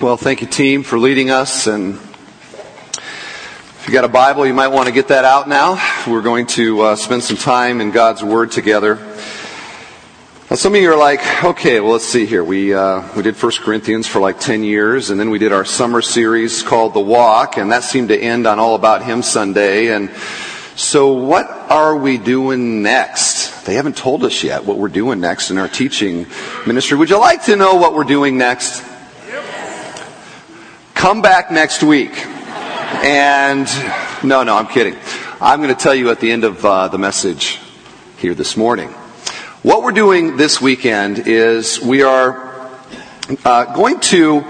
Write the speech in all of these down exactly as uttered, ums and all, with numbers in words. Well, thank you, team, for leading us. And if you got a Bible, you might want to get that out now. We're going to uh, spend some time in God's Word together. Now, some of you are like, okay, well, let's see here. We uh, we did First Corinthians for like ten years, and then we did our summer series called The Walk, and that seemed to end on All About Him Sunday. And so what are we doing next? They haven't told us yet what we're doing next in our teaching ministry. Would you like to know what we're doing next? Come back next week. And, no, no, I'm kidding. I'm going to tell you at the end of uh, the message here this morning. What we're doing this weekend is we are uh, going to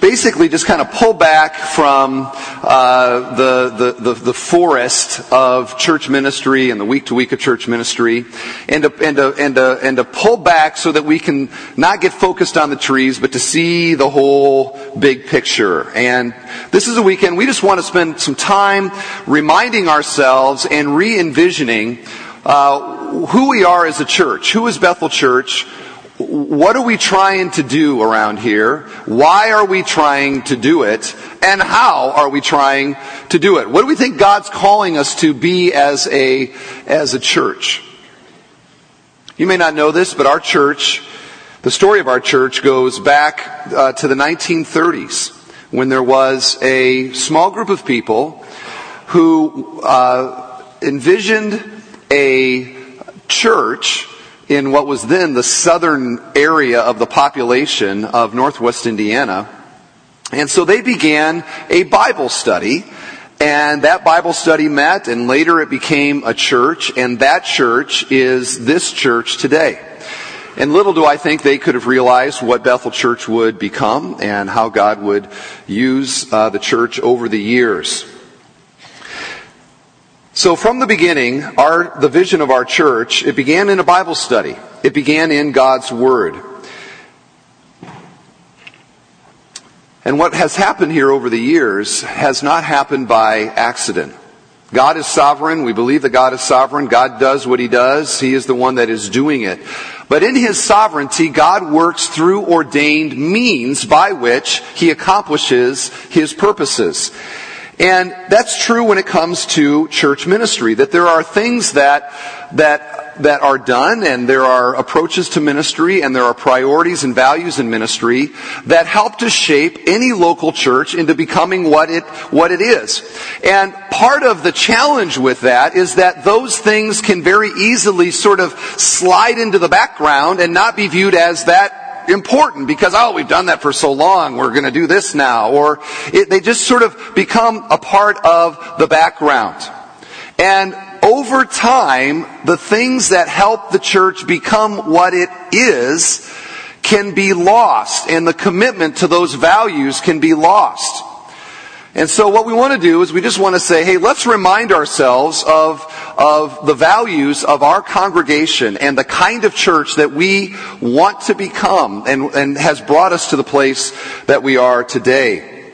basically just kind of pull back from uh, the, the, the, the forest of church ministry and the week-to-week of church ministry and to, and, to, and, to, and to pull back so that we can not get focused on the trees, but to see the whole big picture. And this is a weekend we just want to spend some time reminding ourselves and re-envisioning uh, who we are as a church. Who is Bethel Church? What are we trying to do around here? Why are we trying to do it? And how are we trying to do it? What do we think God's calling us to be as a as a church? You may not know this, but our church, the story of our church goes back uh, to the nineteen thirties, when there was a small group of people who uh, envisioned a church in what was then the southern area of the population of Northwest Indiana. And so they began a Bible study, and that Bible study met, and later it became a church, and that church is this church today. And little do I think they could have realized what Bethel Church would become and how God would use uh, the church over the years. So from the beginning, our the vision of our church, it began in a Bible study. It began in God's Word. And what has happened here over the years has not happened by accident. God is sovereign. We believe that God is sovereign. God does what He does. He is the one that is doing it. But in His sovereignty, God works through ordained means by which He accomplishes His purposes. And that's true when it comes to church ministry, that there are things that that that are done, and there are approaches to ministry, and there are priorities and values in ministry that help to shape any local church into becoming what it what it is. And part of the challenge with that is that those things can very easily sort of slide into the background and not be viewed as that important, because, oh, we've done that for so long, we're going to do this now. Or it, they just sort of become a part of the background. And over time, the things that help the church become what it is can be lost, and the commitment to those values can be lost. And so what we want to do is we just want to say, hey, let's remind ourselves of of the values of our congregation and the kind of church that we want to become and, and has brought us to the place that we are today.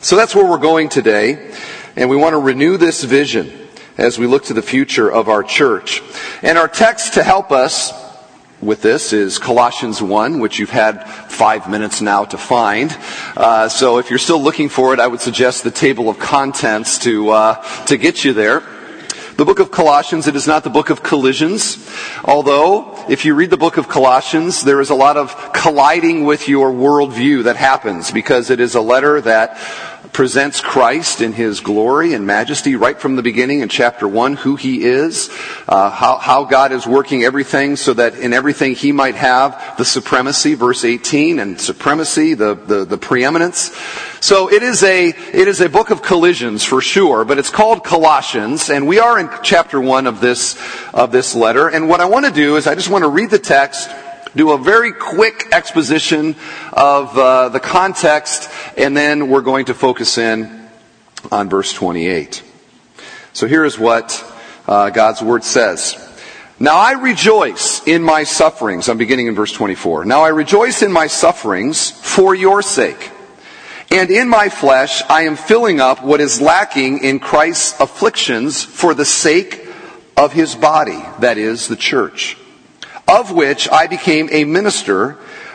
So that's where we're going today, and we want to renew this vision as we look to the future of our church. And our text to help us with this is Colossians one, which you've had five minutes now to find. Uh, so if you're still looking for it, I would suggest the table of contents to uh, to get you there. The book of Colossians, it is not the book of collisions, although if you read the book of Colossians, there is a lot of colliding with your worldview that happens, because it is a letter that presents Christ in His glory and majesty right from the beginning in chapter one, who He is, uh, how, how God is working everything so that in everything He might have the supremacy, verse eighteen, and supremacy, the, the, the preeminence. So it is a it is a book of collisions for sure, but it's called Colossians, and we are in chapter one of this of this letter. And what I want to do is I just want to read the text, do a very quick exposition of uh, the context, and then we're going to focus in on verse twenty-eight. So here is what uh, God's Word says. Now I rejoice in my sufferings. I'm beginning in verse twenty-four. Now I rejoice in my sufferings for your sake, and in my flesh I am filling up what is lacking in Christ's afflictions for the sake of His body, that is, the church, of which I became a minister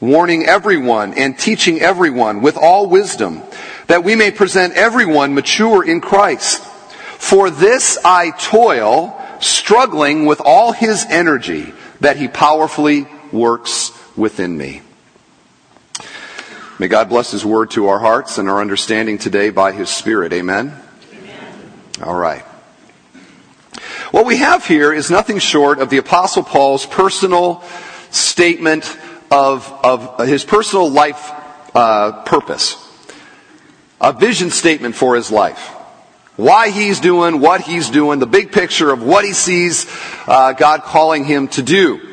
warning everyone and teaching everyone with all wisdom, that we may present everyone mature in Christ. For this I toil, struggling with all his energy that he powerfully works within me. May God bless his word to our hearts and our understanding today by his Spirit. Amen? Amen. All right. What we have here is nothing short of the Apostle Paul's personal statement of, of his personal life uh, purpose. A vision statement for his life. Why he's doing what he's doing, the big picture of what he sees uh, God calling him to do.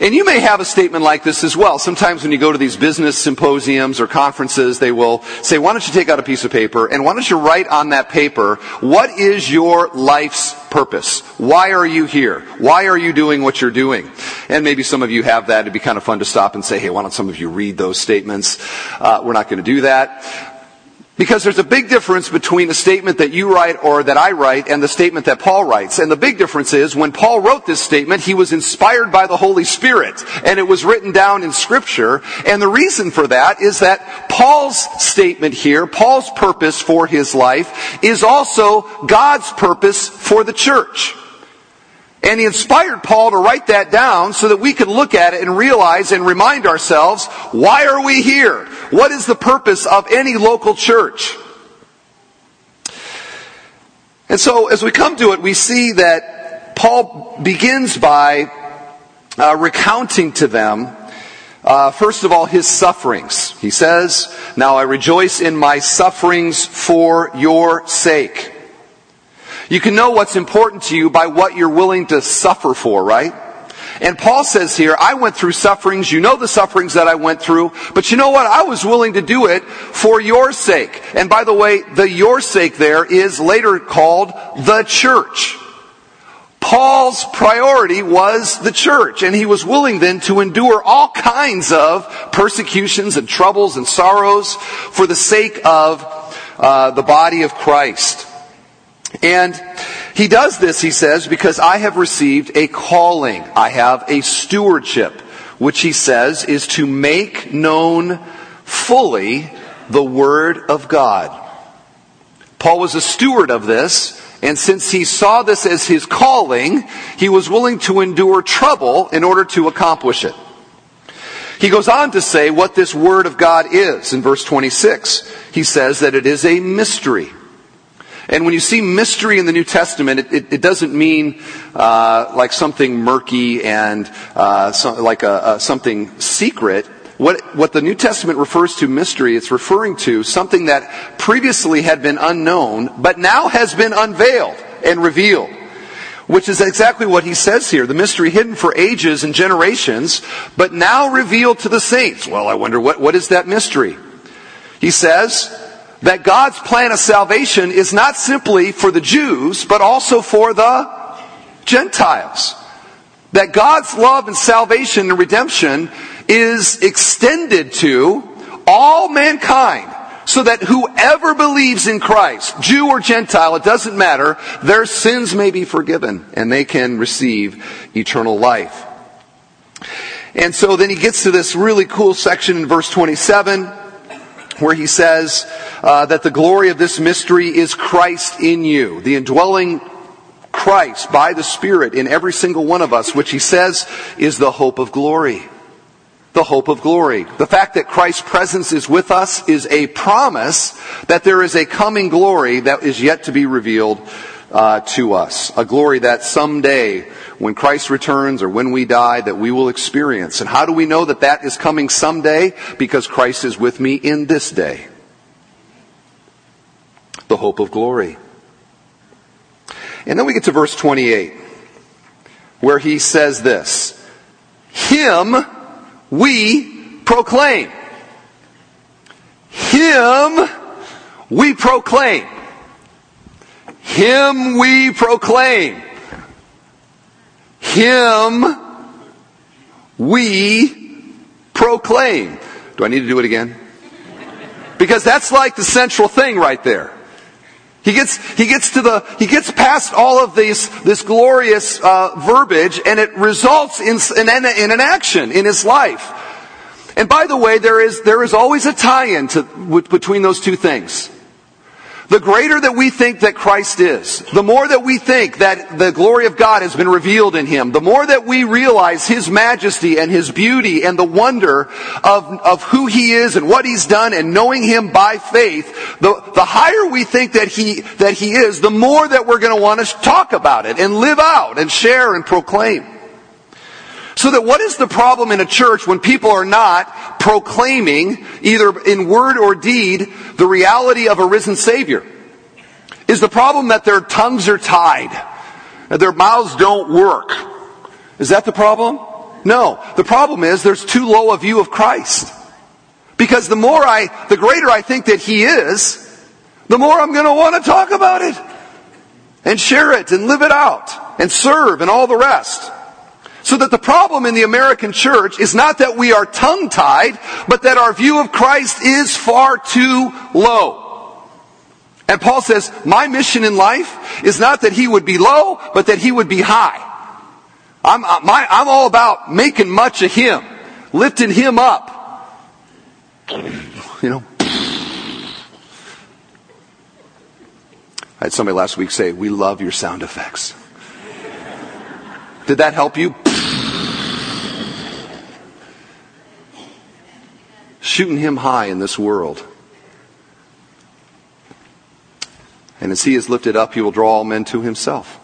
And you may have a statement like this as well. Sometimes when you go to these business symposiums or conferences, they will say, why don't you take out a piece of paper and why don't you write on that paper, what is your life's purpose? Why are you here? Why are you doing what you're doing? And maybe some of you have that. It'd be kind of fun to stop and say, hey, why don't some of you read those statements? Uh, we're not going to do that. Because there's a big difference between the statement that you write or that I write and the statement that Paul writes. And the big difference is when Paul wrote this statement, he was inspired by the Holy Spirit. And it was written down in Scripture. And the reason for that is that Paul's statement here, Paul's purpose for his life, is also God's purpose for the church. And he inspired Paul to write that down so that we could look at it and realize and remind ourselves, why are we here? What is the purpose of any local church? And so as we come to it, we see that Paul begins by uh, recounting to them, uh, first of all, his sufferings. He says, now I rejoice in my sufferings for your sake. You can know what's important to you by what you're willing to suffer for, right? And Paul says here, I went through sufferings. You know the sufferings that I went through. But you know what? I was willing to do it for your sake. And by the way, the your sake there is later called the church. Paul's priority was the church, and he was willing then to endure all kinds of persecutions and troubles and sorrows for the sake of uh, the body of Christ. And he does this, he says, because I have received a calling. I have a stewardship, which he says is to make known fully the Word of God. Paul was a steward of this, and since he saw this as his calling, he was willing to endure trouble in order to accomplish it. He goes on to say what this Word of God is. In verse twenty-six, he says that it is a mystery. And when you see mystery in the New Testament, it, it, it doesn't mean uh, like something murky and uh, so, like a, a, something secret. What, what the New Testament refers to mystery, it's referring to something that previously had been unknown, but now has been unveiled and revealed, which is exactly what he says here. The mystery hidden for ages and generations, but now revealed to the saints. Well, I wonder, what, what is that mystery? He says that God's plan of salvation is not simply for the Jews, but also for the Gentiles. That God's love and salvation and redemption is extended to all mankind, so that whoever believes in Christ, Jew or Gentile, it doesn't matter, their sins may be forgiven, and they can receive eternal life. And so then he gets to this really cool section in verse twenty-seven, where he says uh, that the glory of this mystery is Christ in you, the indwelling Christ by the Spirit in every single one of us, which he says is the hope of glory. The hope of glory. The fact that Christ's presence is with us is a promise that there is a coming glory that is yet to be revealed uh, to us. A glory that someday, when Christ returns or when we die, that we will experience. And how do we know that that is coming someday? Because Christ is with me in this day. The hope of glory. And then we get to verse twenty-eight, where he says this, Him we proclaim. Him we proclaim. Him we proclaim. Him we proclaim. Do I need to do it again? Because that's like the central thing right there. He gets he gets to the he gets past all of these this glorious uh, verbiage, and it results in, in in an action in his life. And by the way, there is there is always a tie-in to w- between those two things. The greater that we think that Christ is, the more that we think that the glory of God has been revealed in Him, the more that we realize His majesty and His beauty and the wonder of, of who He is and what He's done and knowing Him by faith, the, the higher we think that He, that He is, the more that we're going to want to talk about it and live out and share and proclaim. So that what is the problem in a church when people are not proclaiming, either in word or deed, the reality of a risen Savior? Is the problem that their tongues are tied, that their mouths don't work? Is that the problem? No. The problem is there's too low a view of Christ. Because the more I, the greater I think that He is, the more I'm going to want to talk about it, and share it, and live it out, and serve, and all the rest. So that the problem in the American church is not that we are tongue-tied, but that our view of Christ is far too low. And Paul says, my mission in life is not that He would be low, but that He would be high. I'm, my, I'm all about making much of Him, lifting Him up. You know, I had somebody last week say, we love your sound effects. Did that help you? Shooting Him high in this world. And as He is lifted up, He will draw all men to Himself.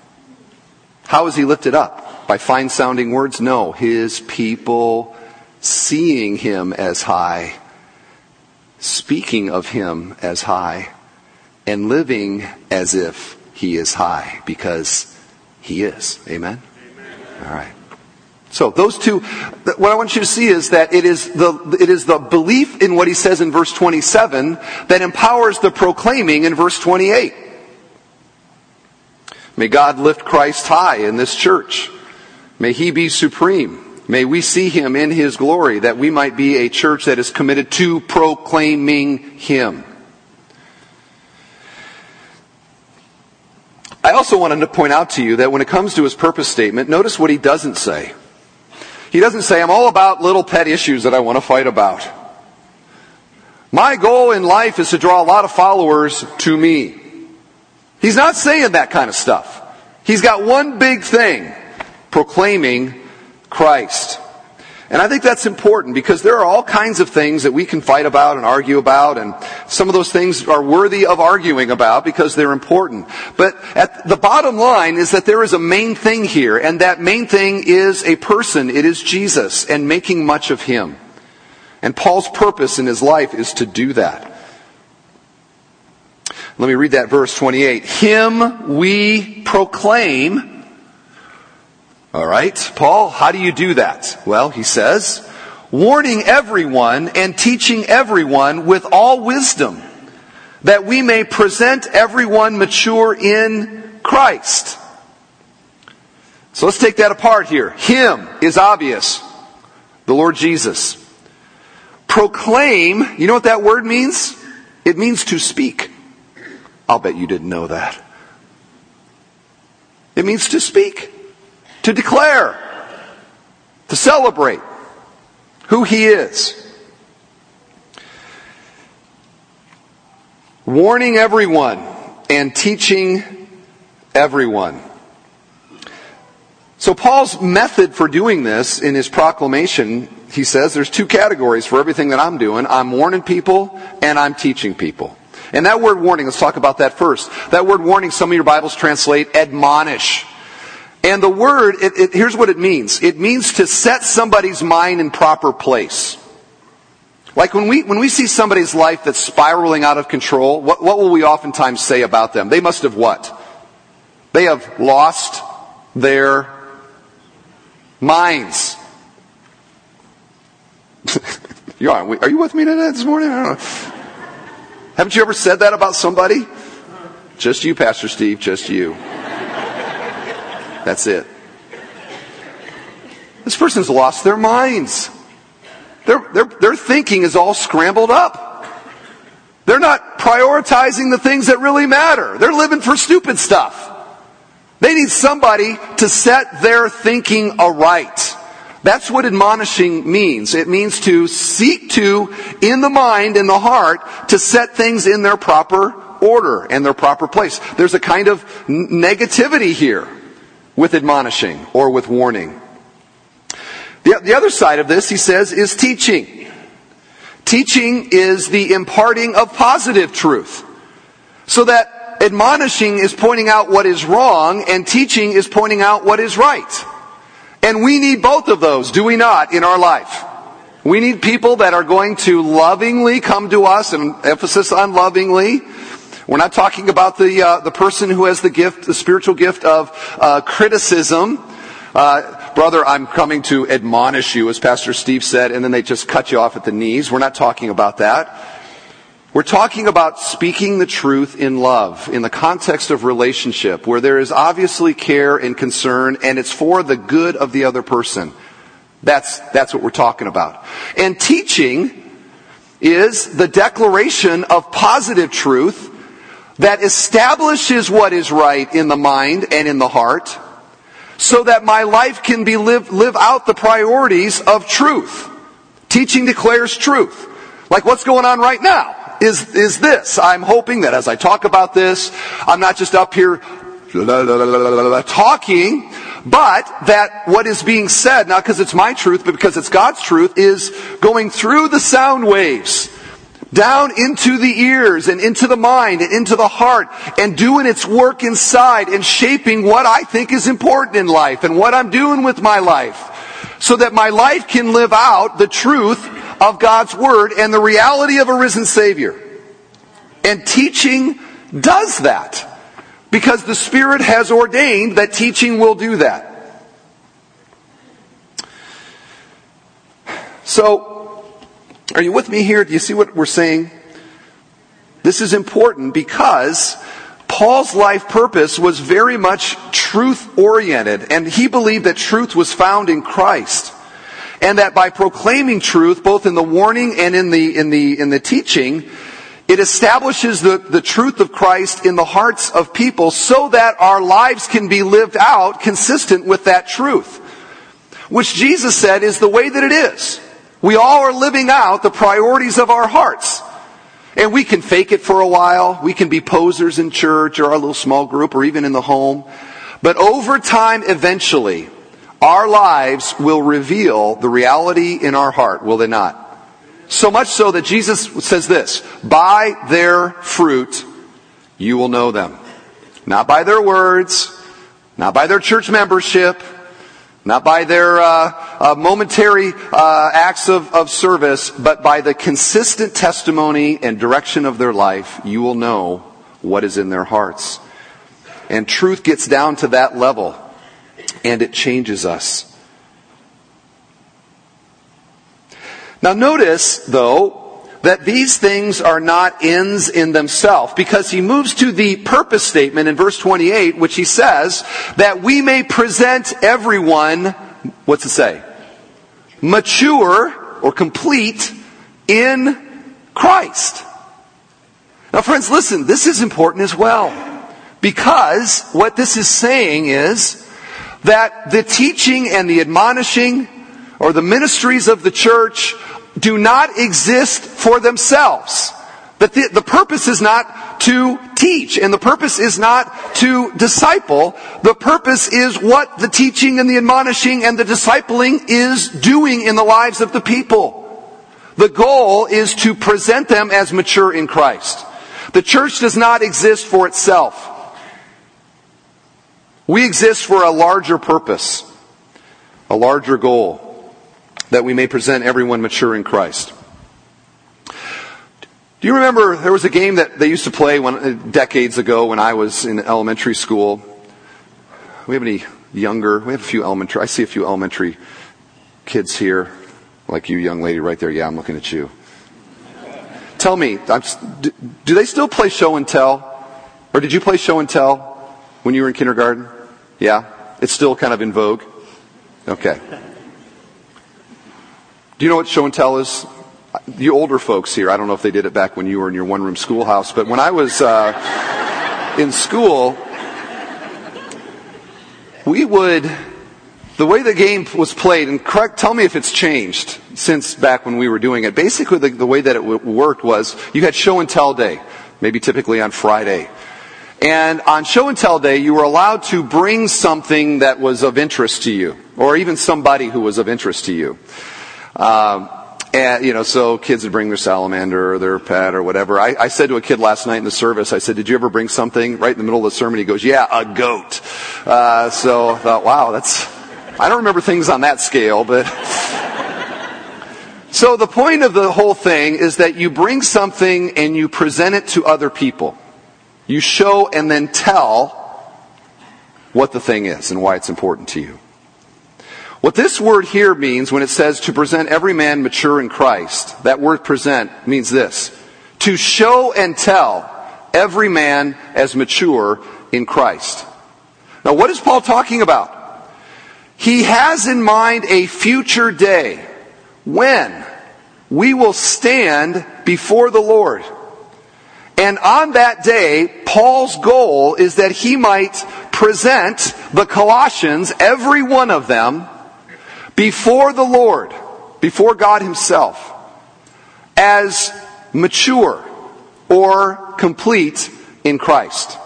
How is He lifted up? By fine-sounding words? No. His people seeing Him as high, speaking of Him as high, and living as if He is high, because He is. Amen? Amen. All right. So those two, what I want you to see is that it is the it is the belief in what he says in verse twenty-seven that empowers the proclaiming in verse twenty-eight. May God lift Christ high in this church. May He be supreme. May we see Him in His glory, that we might be a church that is committed to proclaiming Him. I also wanted to point out to you that when it comes to his purpose statement, notice what he doesn't say. He doesn't say, I'm all about little pet issues that I want to fight about. My goal in life is to draw a lot of followers to me. He's not saying that kind of stuff. He's got one big thing, proclaiming Christ. And I think that's important, because there are all kinds of things that we can fight about and argue about, and some of those things are worthy of arguing about because they're important. But at the bottom line is that there is a main thing here, and that main thing is a person. It is Jesus, and making much of Him. And Paul's purpose in his life is to do that. Let me read that verse twenty-eight. Him we proclaim. All right, Paul, how do you do that? Well, he says, warning everyone and teaching everyone with all wisdom, that we may present everyone mature in Christ. So let's take that apart here. Him is obvious, the Lord Jesus. Proclaim, you know what that word means? It means to speak. I'll bet you didn't know that. It means to speak. To declare, to celebrate who He is. Warning everyone and teaching everyone. So Paul's method for doing this in his proclamation, he says there's two categories for everything that I'm doing. I'm warning people and I'm teaching people. And that word warning, let's talk about that first. That word warning, some of your Bibles translate admonish. And the word, it, it, here's what it means. It means to set somebody's mind in proper place. Like when we when we see somebody's life that's spiraling out of control, what, what will we oftentimes say about them? They must have what? They have lost their minds. you are, are you with me today this morning? I don't know. Haven't you ever said that about somebody? Just you, Pastor Steve, just you. That's it. This person's lost their minds. Their, their, their thinking is all scrambled up. They're not prioritizing the things that really matter. They're living for stupid stuff. They need somebody to set their thinking aright. That's what admonishing means. It means to seek to, in the mind, in the heart, to set things in their proper order and their proper place. There's a kind of negativity here with admonishing or with warning. The, the other side of this, he says, is teaching. Teaching is the imparting of positive truth. So that admonishing is pointing out what is wrong, and teaching is pointing out what is right. And we need both of those, do we not, in our life? We need people that are going to lovingly come to us, and emphasis on lovingly. We're not talking about the uh, the person who has the gift, the spiritual gift of uh, criticism. Uh, brother, I'm coming to admonish you, as Pastor Steve said, and then they just cut you off at the knees. We're not talking about that. We're talking about speaking the truth in love, in the context of relationship, where there is obviously care and concern, and it's for the good of the other person. That's, that's what we're talking about. And teaching is the declaration of positive truth that establishes what is right in the mind and in the heart, so that my life can be live, live out the priorities of truth. Teaching declares truth. Like what's going on right now. Is is this. I'm hoping that as I talk about this, I'm not just up here talking, but that what is being said, not because it's my truth, but because it's God's truth, is going through the sound waves, down into the ears, and into the mind, and into the heart, and doing its work inside, and shaping what I think is important in life, and what I'm doing with my life, so that my life can live out the truth of God's Word and the reality of a risen Savior. And teaching does that, because the Spirit has ordained that teaching will do that. So, are you with me here? Do you see what we're saying? This is important because Paul's life purpose was very much truth-oriented, and he believed that truth was found in Christ. And that by proclaiming truth, both in the warning and in the in the in the teaching, it establishes the, the truth of Christ in the hearts of people so that our lives can be lived out consistent with that truth. Which Jesus said is the way that it is. We all are living out the priorities of our hearts. And we can fake it for a while. We can be posers in church or our little small group or even in the home. But over time, eventually, our lives will reveal the reality in our heart, will they not? So much so that Jesus says this, by their fruit you will know them. Not by their words, not by their church membership, not by their uh, uh, momentary uh, acts of, of service, but by the consistent testimony and direction of their life, you will know what is in their hearts. And truth gets down to that level. And it changes us. Now notice, though, that these things are not ends in themselves, because he moves to the purpose statement in verse twenty-eight, which he says, that we may present everyone, what's it say? Mature, or complete, in Christ. Now friends, listen, this is important as well, because what this is saying is, that the teaching and the admonishing or the ministries of the church do not exist for themselves. That the, the purpose is not to teach, and the purpose is not to disciple. The purpose is what the teaching and the admonishing and the discipling is doing in the lives of the people. The goal is to present them as mature in Christ. The church does not exist for itself. We exist for a larger purpose, a larger goal, that we may present everyone mature in Christ. Do you remember there was a game that they used to play when, decades ago when I was in elementary school? We have any younger? We have a few elementary. I see a few elementary kids here, like you, young lady, right there. Yeah, I'm looking at you. Tell me, I'm just, do, do they still play show and tell? Or did you play show and tell when you were in kindergarten? Yeah? It's still kind of in vogue? Okay. Do you know what show and tell is? The older folks here, I don't know if they did it back when you were in your one-room schoolhouse, but when I was uh, in school, we would... The way the game was played, and correct, tell me if it's changed since back when we were doing it. Basically, the, the way that it w- worked was you had show and tell day, maybe typically on Friday. And on show and tell day, you were allowed to bring something that was of interest to you, or even somebody who was of interest to you. Um, and, you know, so kids would bring their salamander or their pet or whatever. I, I said to a kid last night in the service, I said, "Did you ever bring something?" Right in the middle of the sermon, he goes, "Yeah, a goat." Uh, so I thought, wow, that's... I don't remember things on that scale, but... So the point of the whole thing is that you bring something and you present it to other people. You show and then tell what the thing is and why it's important to you. What this word here means when it says to present every man mature in Christ, that word present means this: to show and tell every man as mature in Christ. Now what is Paul talking about? He has in mind a future day when we will stand before the Lord. And on that day, Paul's goal is that he might present the Colossians, every one of them, before the Lord, before God himself, as mature or complete in Christ.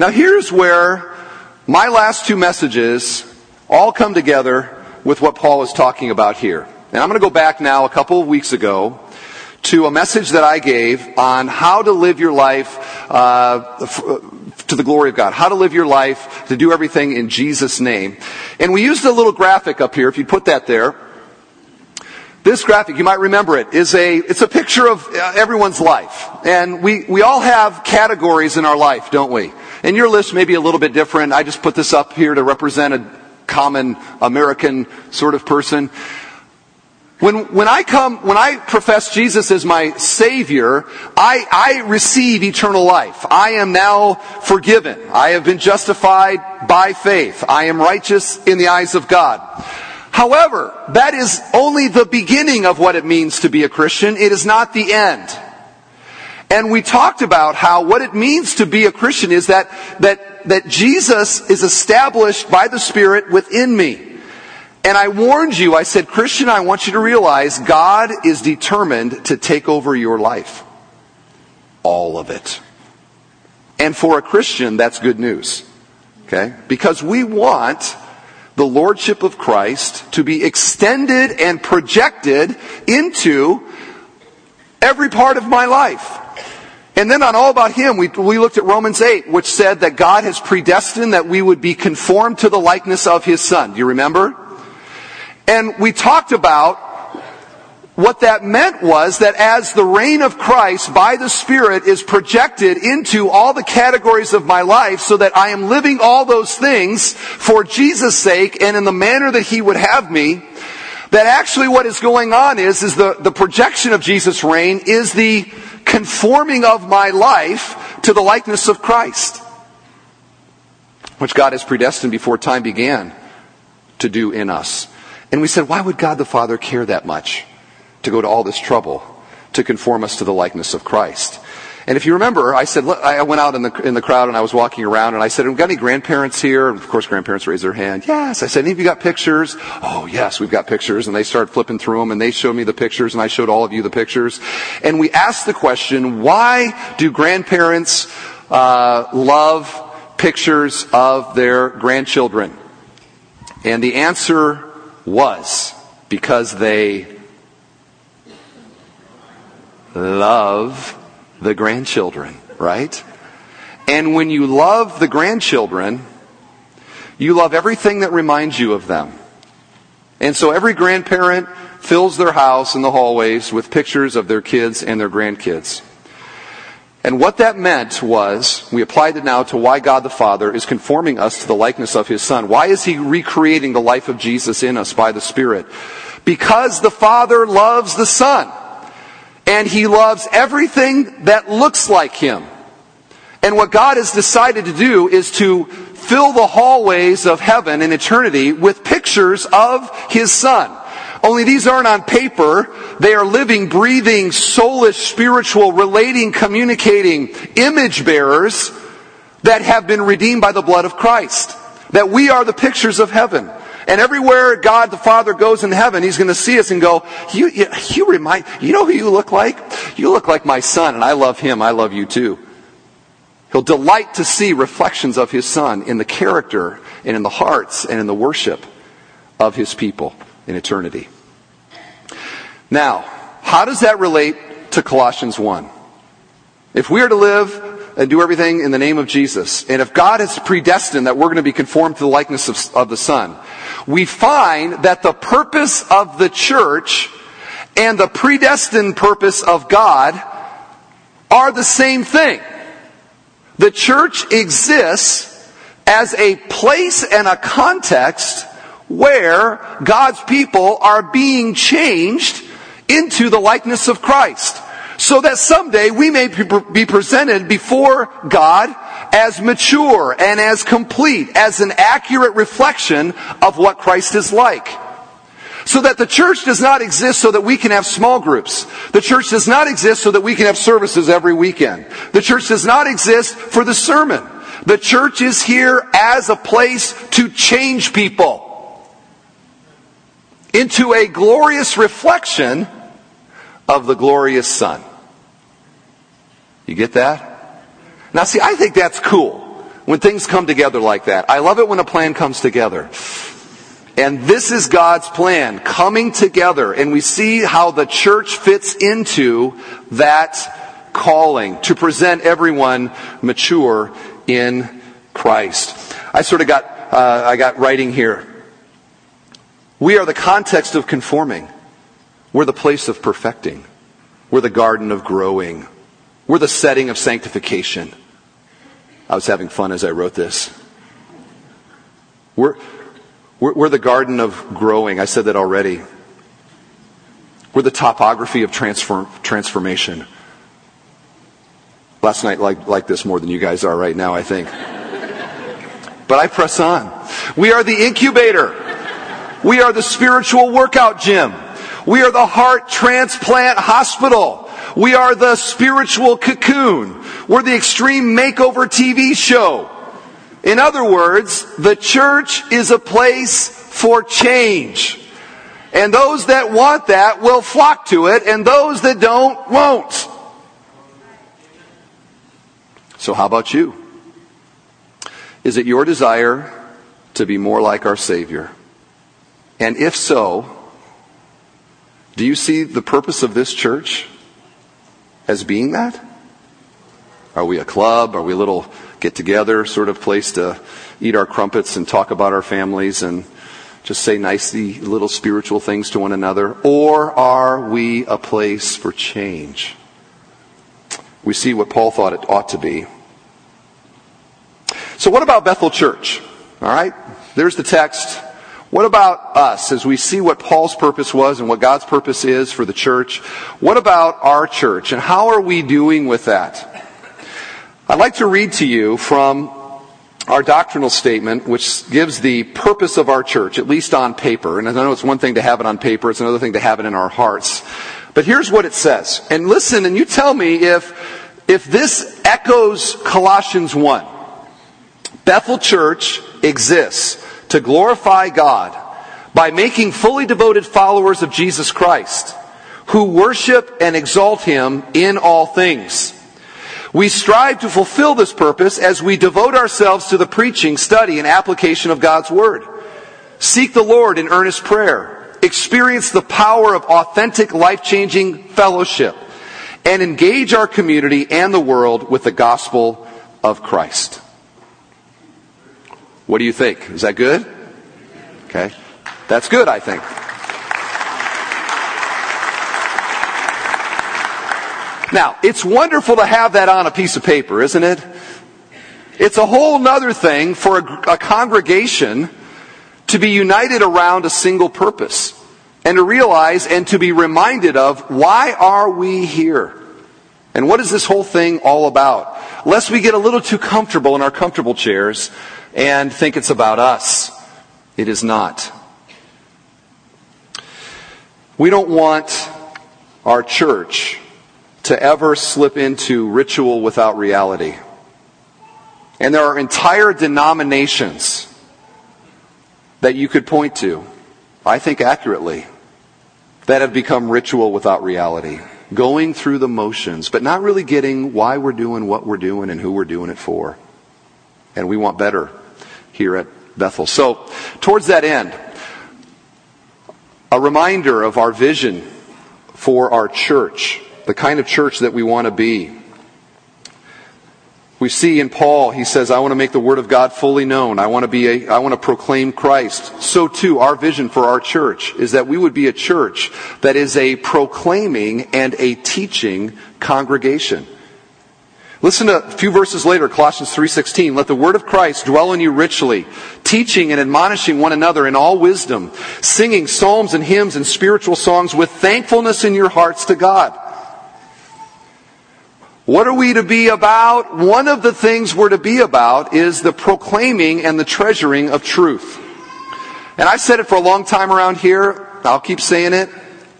Now here's where my last two messages all come together with what Paul is talking about here. And I'm going to go back now a couple of weeks ago to a message that I gave on how to live your life uh, f- to the glory of God. How to live your life to do everything in Jesus' name. And we used a little graphic up here, if you put that there. This graphic, you might remember it, is a it's a picture of everyone's life. And we, we all have categories in our life, don't we? And your list may be a little bit different. I just put this up here to represent a common American sort of person. When when I come when I profess Jesus as my Savior, I, I receive eternal life. I am now forgiven. I have been justified by faith. I am righteous in the eyes of God. However, that is only the beginning of what it means to be a Christian. It is not the end. And we talked about how what it means to be a Christian is that that that Jesus is established by the Spirit within me. And I warned you, I said, Christian, I want you to realize God is determined to take over your life. All of it. And for a Christian, that's good news. Okay? Because we want the Lordship of Christ to be extended and projected into every part of my life. And then on All About Him, we, we looked at Romans eight, which said that God has predestined that we would be conformed to the likeness of His Son. Do you remember? And we talked about what that meant was that as the reign of Christ by the Spirit is projected into all the categories of my life so that I am living all those things for Jesus' sake and in the manner that He would have me, that actually what is going on is, is the, the projection of Jesus' reign is the conforming of my life to the likeness of Christ, which God has predestined before time began to do in us. And we said, why would God the Father care that much to go to all this trouble to conform us to the likeness of Christ? And if you remember, I said, look, I went out in the in the crowd and I was walking around and I said, "Have we got any grandparents here?" And of course, grandparents raised their hand. "Yes." I said, "Any of you got pictures?" "Oh, yes, we've got pictures." And they started flipping through them and they showed me the pictures and I showed all of you the pictures. And we asked the question, why do grandparents uh love pictures of their grandchildren? And the answer was because they love the grandchildren, right? And when you love the grandchildren, you love everything that reminds you of them. And so every grandparent fills their house in the hallways with pictures of their kids and their grandkids. And what that meant was, we applied it now to why God the Father is conforming us to the likeness of His Son. Why is He recreating the life of Jesus in us by the Spirit? Because the Father loves the Son. and he loves everything that looks like him. And what God has decided to do is to fill the hallways of heaven and eternity with pictures of his Son. Only these aren't on paper. They are living, breathing, soulish, spiritual, relating, communicating image bearers that have been redeemed by the blood of Christ. That we are the pictures of heaven. And everywhere God the Father goes in heaven, He's going to see us and go, you, you, you remind, you know who you look like? You look like my Son, and I love Him, I love you too. He'll delight to see reflections of His Son in the character and in the hearts and in the worship of His people in eternity. Now, how does that relate to Colossians one? If we are to live and do everything in the name of Jesus, and if God has predestined that we're going to be conformed to the likeness of, of the Son, we find that the purpose of the church and the predestined purpose of God are the same thing. The church exists as a place and a context where God's people are being changed into the likeness of Christ, so that someday we may be presented before God as mature and as complete, as an accurate reflection of what Christ is like. So that the church does not exist so that we can have small groups. The church does not exist so that we can have services every weekend. The church does not exist for the sermon. The church is here as a place to change people into a glorious reflection of the glorious Son. You get that? Now see, I think that's cool when things come together like that. I love it when a plan comes together. And this is God's plan coming together, and we see how the church fits into that calling to present everyone mature in Christ. I sort of got, uh, I got writing here. We are the context of conforming. We're the place of perfecting. We're the garden of growing. We're the setting of sanctification. I was having fun as I wrote this. We're, we're, we're the garden of growing. I said that already. We're the topography of transform, transformation. Last night liked, liked this more than you guys are right now, I think. But I press on. We are the incubator. We are the spiritual workout gym. We are the heart transplant hospital. We are the spiritual cocoon. We're the extreme makeover T V show. In other words, the church is a place for change. And those that want that will flock to it, and those that don't won't. So how about you? Is it your desire to be more like our Savior? And if so, do you see the purpose of this church as being that? Are we a club? Are we a little get-together sort of place to eat our crumpets and talk about our families and just say nice little spiritual things to one another? Or are we a place for change? We see what Paul thought it ought to be. So what about Bethel Church? All right, there's the text. What about us as we see what Paul's purpose was and what God's purpose is for the church? What about our church and how are we doing with that? I'd like to read to you from our doctrinal statement, which gives the purpose of our church, at least on paper. And I know it's one thing to have it on paper, it's another thing to have it in our hearts. But here's what it says. And listen, and you tell me if, if this echoes Colossians one. Bethel Church exists to glorify God by making fully devoted followers of Jesus Christ who worship and exalt Him in all things. We strive to fulfill this purpose as we devote ourselves to the preaching, study, and application of God's Word. Seek the Lord in earnest prayer. Experience the power of authentic, life-changing fellowship. And engage our community and the world with the gospel of Christ. What do you think? Is that good? Okay. That's good, I think. Now, it's wonderful to have that on a piece of paper, isn't it? It's a whole nother thing for a, a congregation to be united around a single purpose. and to realize and to be reminded of, why are we here? And what is this whole thing all about? Lest we get a little too comfortable in our comfortable chairs and think it's about us. It is not. We don't want our church to ever slip into ritual without reality. And there are entire denominations that you could point to, I think accurately, that have become ritual without reality. Going through the motions, but not really getting why we're doing what we're doing and who we're doing it for. And we want better here at Bethel. So, towards that end, a reminder of our vision for our church, the kind of church that we want to be. We see in Paul, he says, I want to make the Word of God fully known. I want to be a, I want to proclaim Christ. So too, our vision for our church is that we would be a church that is a proclaiming and a teaching congregation. Listen to a few verses later, Colossians three sixteen. Let the word of Christ dwell in you richly, teaching and admonishing one another in all wisdom, singing psalms and hymns and spiritual songs with thankfulness in your hearts to God. What are we to be about? One of the things we're to be about is the proclaiming and the treasuring of truth. And I've said it for a long time around here. I'll keep saying it.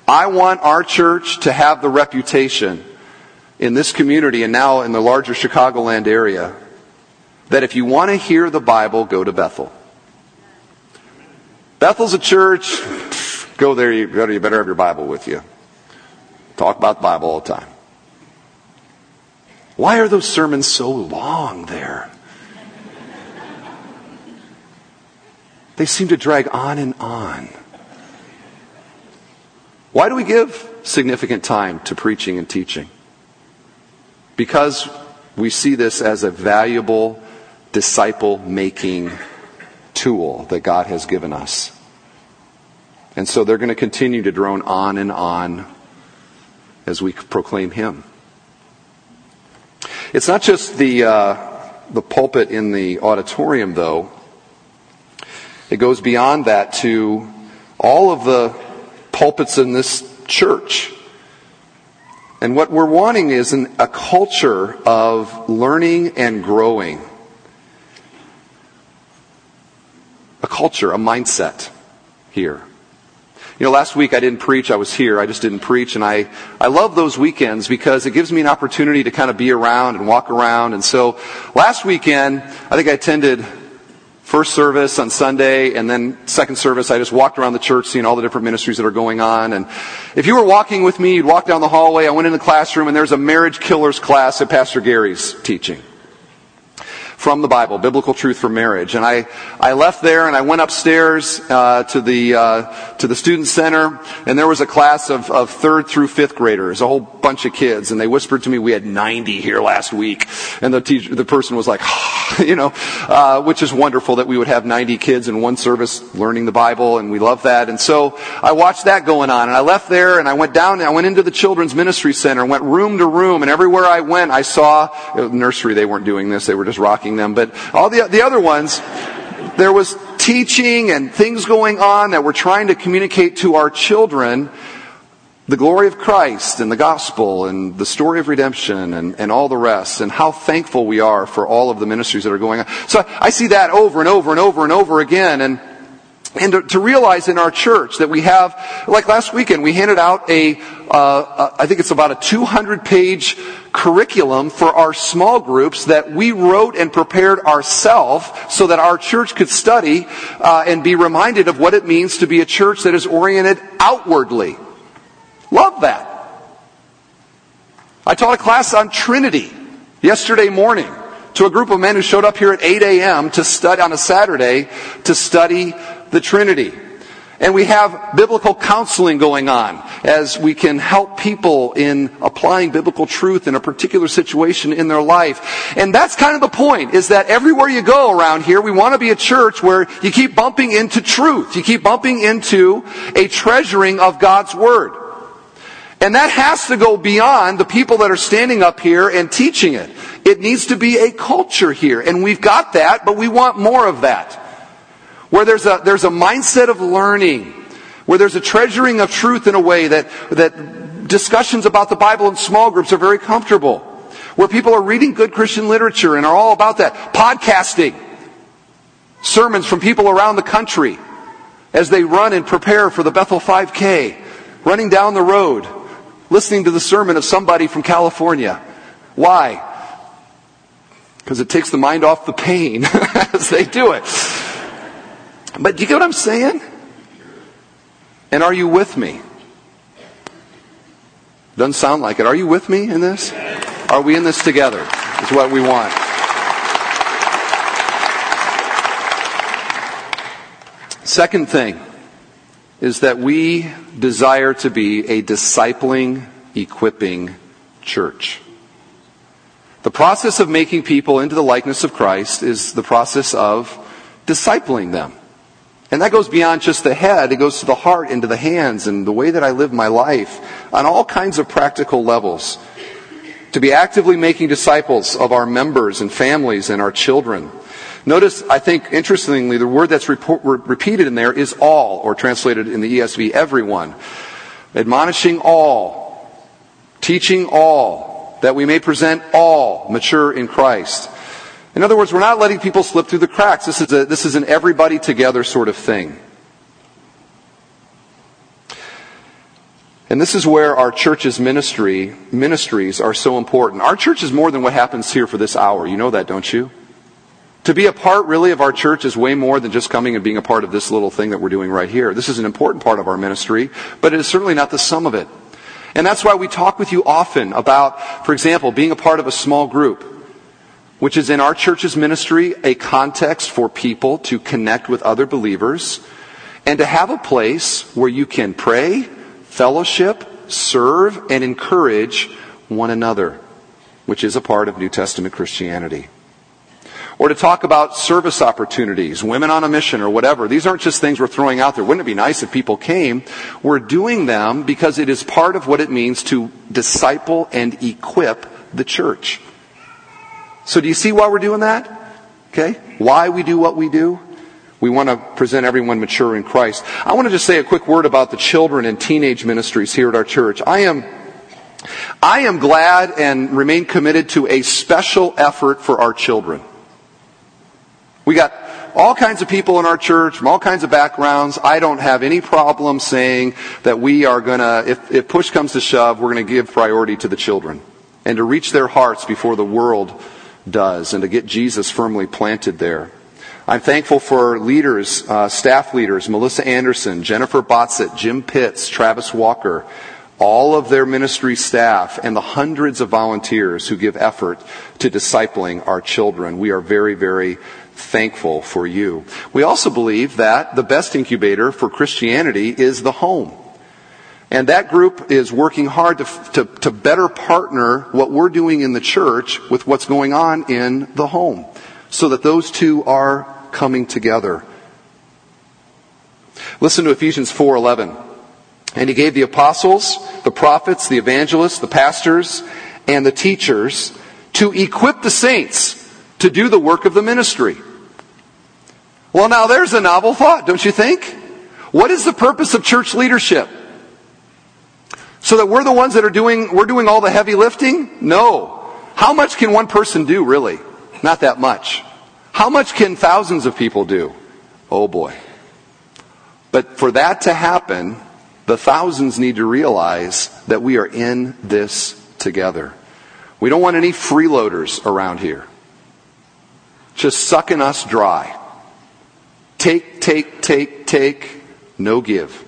I want our church to have the reputation in this community and now in the larger Chicagoland area, that if you want to hear the Bible, go to Bethel. Bethel's a church, go there, you better have your Bible with you. Talk about the Bible all the time. Why are those sermons so long there? They seem to drag on and on. Why do we give significant time to preaching and teaching? Because we see this as a valuable disciple-making tool that God has given us. And so they're going to continue to drone on and on as we proclaim Him. It's not just the uh, the pulpit in the auditorium, though. It goes beyond that to all of the pulpits in this church. And what we're wanting is an, a culture of learning and growing. A culture, a mindset here. You know, last week I didn't preach. I was here. I just didn't preach. And I, I love those weekends because it gives me an opportunity to kind of be around and walk around. And so last weekend, I think I attended first service on Sunday, and then second service, I just walked around the church seeing all the different ministries that are going on. And if you were walking with me, you'd walk down the hallway. I went in the classroom, and there's a marriage killers class at Pastor Gary's teaching from the Bible, Biblical Truth for Marriage. And I, I left there, and I went upstairs uh, to the uh, to the student center, and there was a class of, of third through fifth graders, a whole bunch of kids, and they whispered to me, we had ninety here last week. And the teacher, the person was like, you know, uh, which is wonderful that we would have ninety kids in one service learning the Bible, and we love that. And so I watched that going on, and I left there, and I went down, and I went into the Children's Ministry Center, and went room to room, and everywhere I went, I saw, nursery, they weren't doing this, they were just rocking them, but all the, the other ones, there was teaching and things going on that we're trying to communicate to our children the glory of Christ and the gospel and the story of redemption and, and all the rest, and how thankful we are for all of the ministries that are going on. So I see that over and over and over and over again. And, and to, to realize in our church that we have, like last weekend, we handed out a, uh, I think it's about a two hundred page curriculum for our small groups that we wrote and prepared ourselves so that our church could study uh, and be reminded of what it means to be a church that is oriented outwardly. Love that. I taught a class on Trinity yesterday morning to a group of men who showed up here at eight a.m. to study on a Saturday to study the Trinity. And we have biblical counseling going on as we can help people in applying biblical truth in a particular situation in their life. And that's kind of the point, is that everywhere you go around here, we want to be a church where you keep bumping into truth. You keep bumping into a treasuring of God's Word. And that has to go beyond the people that are standing up here and teaching it. It needs to be a culture here. And we've got that, but we want more of that. Where there's a, there's a mindset of learning, where there's a treasuring of truth in a way that, that discussions about the Bible in small groups are very comfortable, where people are reading good Christian literature and are all about that. Podcasting, sermons from people around the country as they run and prepare for the Bethel five K, running down the road, listening to the sermon of somebody from California. Why? Because it takes the mind off the pain as they do it. But do you get what I'm saying? And are you with me? Doesn't sound like it. Are you with me in this? Are we in this together? Is what we want. Second thing is that we desire to be a discipling, equipping church. The process of making people into the likeness of Christ is the process of discipling them. And that goes beyond just the head. It goes to the heart, into the hands, and the way that I live my life on all kinds of practical levels. To be actively making disciples of our members and families and our children. Notice, I think, interestingly, the word that's report, repeated in there is all, or translated in the E S V, everyone. Admonishing all, teaching all, that we may present all mature in Christ. In other words, we're not letting people slip through the cracks. This is a, this is an everybody together sort of thing. And this is where our church's ministry, ministries are so important. Our church is more than what happens here for this hour. You know that, don't you? To be a part, really, of our church is way more than just coming and being a part of this little thing that we're doing right here. This is an important part of our ministry, but it is certainly not the sum of it. And that's why we talk with you often about, for example, being a part of a small group, which is in our church's ministry a context for people to connect with other believers and to have a place where you can pray, fellowship, serve, and encourage one another, which is a part of New Testament Christianity. Or to talk about service opportunities, women on a mission or whatever. These aren't just things we're throwing out there. Wouldn't it be nice if people came? We're doing them because it is part of what it means to disciple and equip the church. So do you see why we're doing that? Okay? Why we do what we do? We want to present everyone mature in Christ. I want to just say a quick word about the children and teenage ministries here at our church. I am, I am glad and remain committed to a special effort for our children. We got all kinds of people in our church from all kinds of backgrounds. I don't have any problem saying that we are going to, if, if push comes to shove, we're going to give priority to the children and to reach their hearts before the world does and to get Jesus firmly planted there. I'm thankful for leaders, uh, staff leaders, Melissa Anderson, Jennifer Botsett, Jim Pitts, Travis Walker, all of their ministry staff, and the hundreds of volunteers who give effort to discipling our children. We are very, very thankful for you. We also believe that the best incubator for Christianity is the home. And that group is working hard to, to, to better partner what we're doing in the church with what's going on in the home, so that those two are coming together. Listen to Ephesians four eleven. And he gave the apostles, the prophets, the evangelists, the pastors, and the teachers to equip the saints to do the work of the ministry. Well, now there's a novel thought, don't you think? What is the purpose of church leadership? So that we're the ones that are doing, we're doing all the heavy lifting? No. How much can one person do, really? Not that much. How much can thousands of people do? Oh boy. But for that to happen, the thousands need to realize that we are in this together. We don't want any freeloaders around here, just sucking us dry. Take, take, take, take, no give.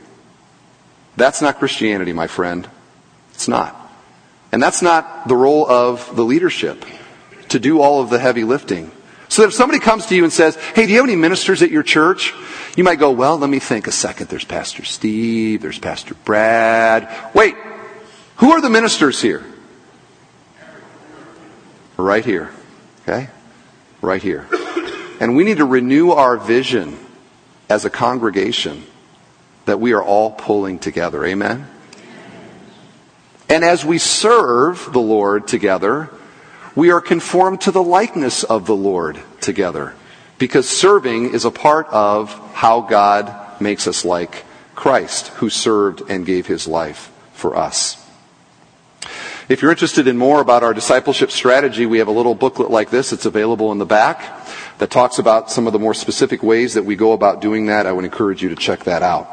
That's not Christianity, my friend. It's not. And that's not the role of the leadership, to do all of the heavy lifting. So that if somebody comes to you and says, hey, do you have any ministers at your church? You might go, well, let me think a second. There's Pastor Steve. There's Pastor Brad. Wait, who are the ministers here? Right here. Okay? Right here. And we need to renew our vision as a congregation that we are all pulling together. Amen? And as we serve the Lord together, we are conformed to the likeness of the Lord together, because serving is a part of how God makes us like Christ, who served and gave his life for us. If you're interested in more about our discipleship strategy, we have a little booklet like this. It's available in the back that talks about some of the more specific ways that we go about doing that. I would encourage you to check that out.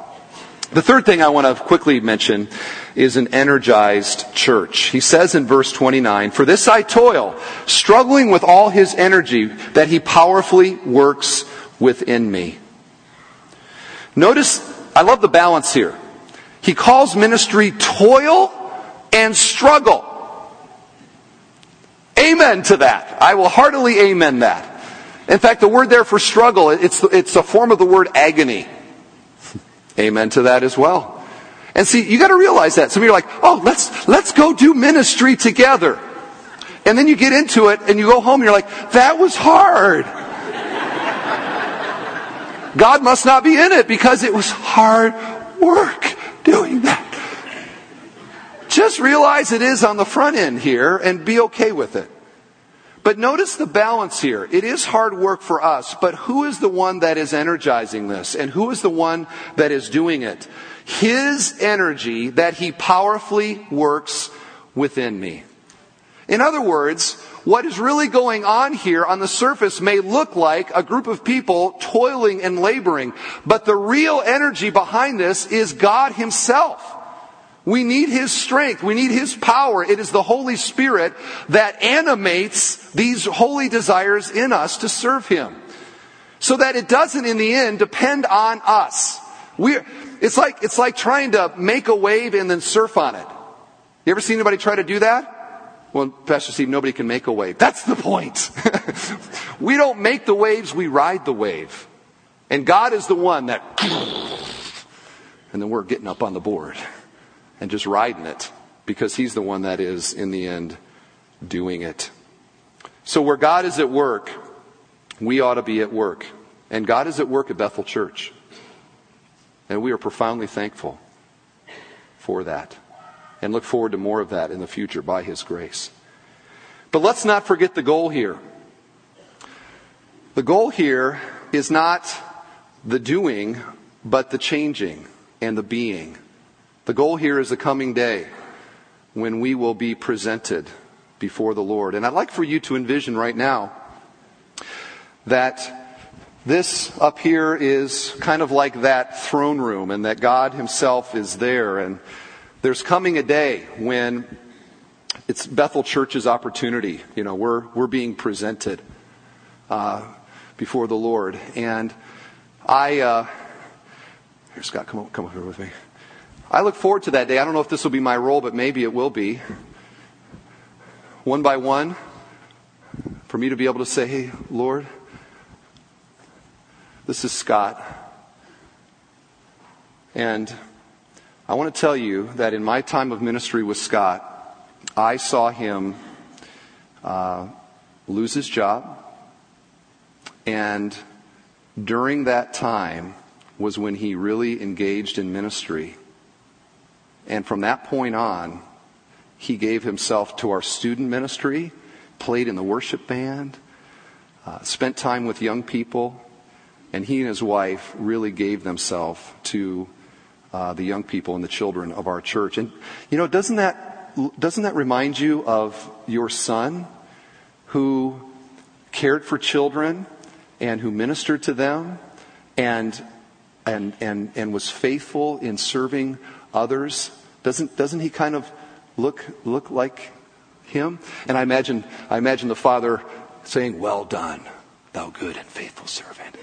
The third thing I want to quickly mention is an energized church. He says in verse twenty-nine, "For this I toil, struggling with all his energy that he powerfully works within me." Notice, I love the balance here. He calls ministry toil and struggle. Amen to that. I will heartily amen that. In fact, the word there for struggle, it's, it's a form of the word agony. Amen to that as well. And see, you got to realize that. Some of you are like, oh, let's let's go do ministry together. And then you get into it and you go home and you're like, that was hard. God must not be in it because it was hard work doing that. Just realize it is on the front end here and be okay with it. But notice the balance here. It is hard work for us, but who is the one that is energizing this? And who is the one that is doing it? His energy that he powerfully works within me. In other words, what is really going on here on the surface may look like a group of people toiling and laboring, but the real energy behind this is God himself. We need his strength. We need his power. It is the Holy Spirit that animates these holy desires in us to serve him. So that it doesn't, in the end, depend on us. We're, it's like, it's like trying to make a wave and then surf on it. You ever seen anybody try to do that? Well, Pastor Steve, nobody can make a wave. That's the point. We don't make the waves, we ride the wave. And God is the one that... And then we're getting up on the board. And just riding it, because he's the one that is, in the end, doing it. So where God is at work, we ought to be at work. And God is at work at Bethel Church. And we are profoundly thankful for that. And look forward to more of that in the future by his grace. But let's not forget the goal here. The goal here is not the doing, but the changing and the being. The goal here is the coming day when we will be presented before the Lord. And I'd like for you to envision right now that this up here is kind of like that throne room, and that God himself is there. And there's coming a day when it's Bethel Church's opportunity. You know, we're, we're being presented uh, before the Lord. And I, uh, here, Scott, come up, come up here with me. I look forward to that day. I don't know if this will be my role, but maybe it will be. One by one, for me to be able to say, hey, Lord, this is Scott. And I want to tell you that in my time of ministry with Scott, I saw him uh, lose his job. And during that time was when he really engaged in ministry. And from that point on, he gave himself to our student ministry, played in the worship band, uh, spent time with young people, and he and his wife really gave themselves to uh, the young people and the children of our church. And, you know, doesn't that, doesn't that remind you of your son who cared for children and who ministered to them and, and, and, and was faithful in serving others? Doesn't doesn't he kind of look look like him? And I imagine I imagine the father saying, "Well done, thou good and faithful servant."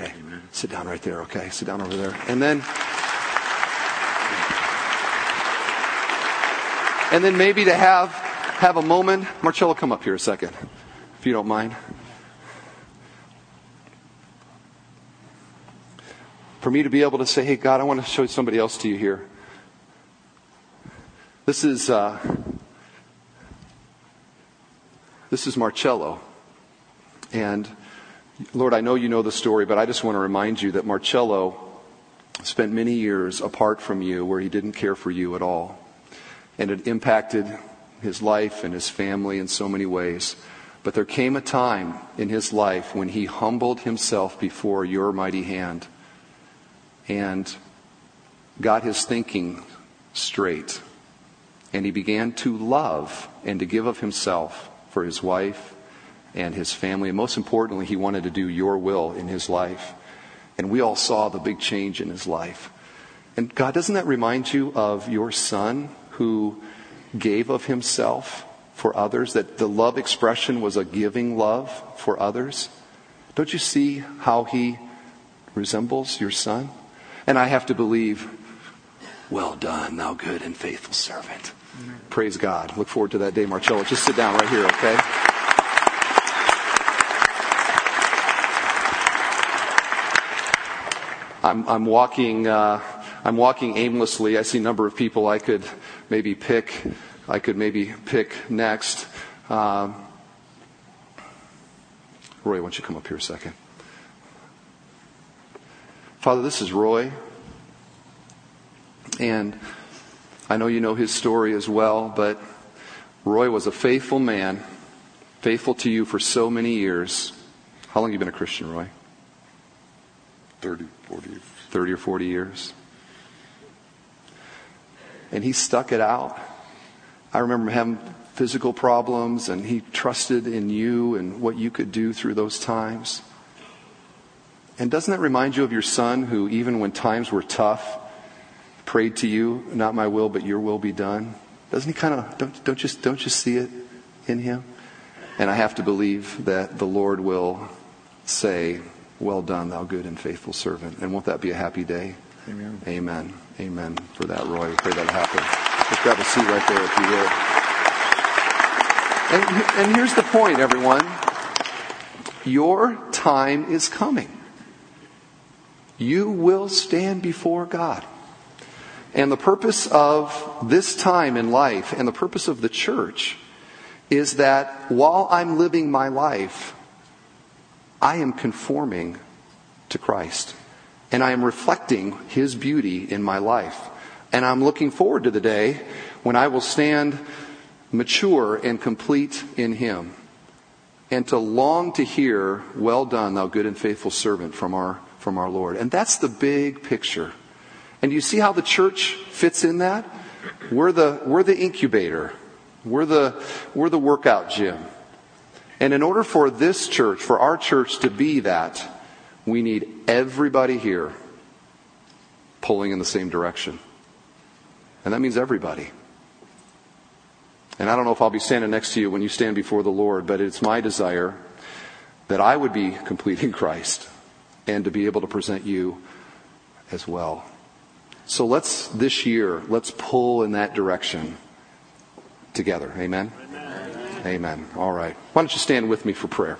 Okay, amen. Sit down right there. Okay, sit down over there. And then, and then maybe to have have a moment. Marcello, come up here a second, if you don't mind. For me to be able to say, hey, God, I want to show somebody else to you here. This is uh, this is Marcello. And, Lord, I know you know the story, but I just want to remind you that Marcello spent many years apart from you where he didn't care for you at all. And it impacted his life and his family in so many ways. But there came a time in his life when he humbled himself before your mighty hand. And got his thinking straight, and he began to love and to give of himself for his wife and his family. And most importantly, he wanted to do your will in his life. And we all saw the big change in his life. And God, doesn't that remind you of your son who gave of himself for others? That the love expression was a giving love for others? Don't you see how he resembles your son? And I have to believe, well done, thou good and faithful servant. Amen. Praise God. Look forward to that day, Marcello. Just sit down right here, okay? I'm, I'm walking. Uh, I'm walking aimlessly. I see a number of people I could maybe pick. I could maybe pick next. Um, Roy, why don't you come up here a second? Father, this is Roy, and I know you know his story as well. But Roy was a faithful man, faithful to you for so many years. How long have you been a Christian, Roy? thirty, forty years. thirty or forty years. And he stuck it out. I remember having physical problems, and he trusted in you and what you could do through those times. And doesn't that remind you of your son who, even when times were tough, prayed to you, not my will, but your will be done? Doesn't he kind of, don't, don't, you, don't you see it in him? And I have to believe that the Lord will say, well done, thou good and faithful servant. And won't that be a happy day? Amen. Amen. Amen for that, Roy. We pray that'll happen. Let's grab a seat right there if you will. And, and here's the point, everyone. Your time is coming. You will stand before God. And the purpose of this time in life and the purpose of the church is that while I'm living my life, I am conforming to Christ, and I am reflecting his beauty in my life. And I'm looking forward to the day when I will stand mature and complete in him, and to long to hear, well done, thou good and faithful servant, from our from our Lord. And that's the big picture. And you see how the church fits in that? We're the we're the incubator. We're the we're the workout gym. And in order for this church, for our church to be that, we need everybody here pulling in the same direction. And that means everybody. And I don't know if I'll be standing next to you when you stand before the Lord, but it's my desire that I would be complete in Christ and to be able to present you as well. So let's, this year, let's pull in that direction together. Amen? Amen. Amen. All right. Why don't you stand with me for prayer?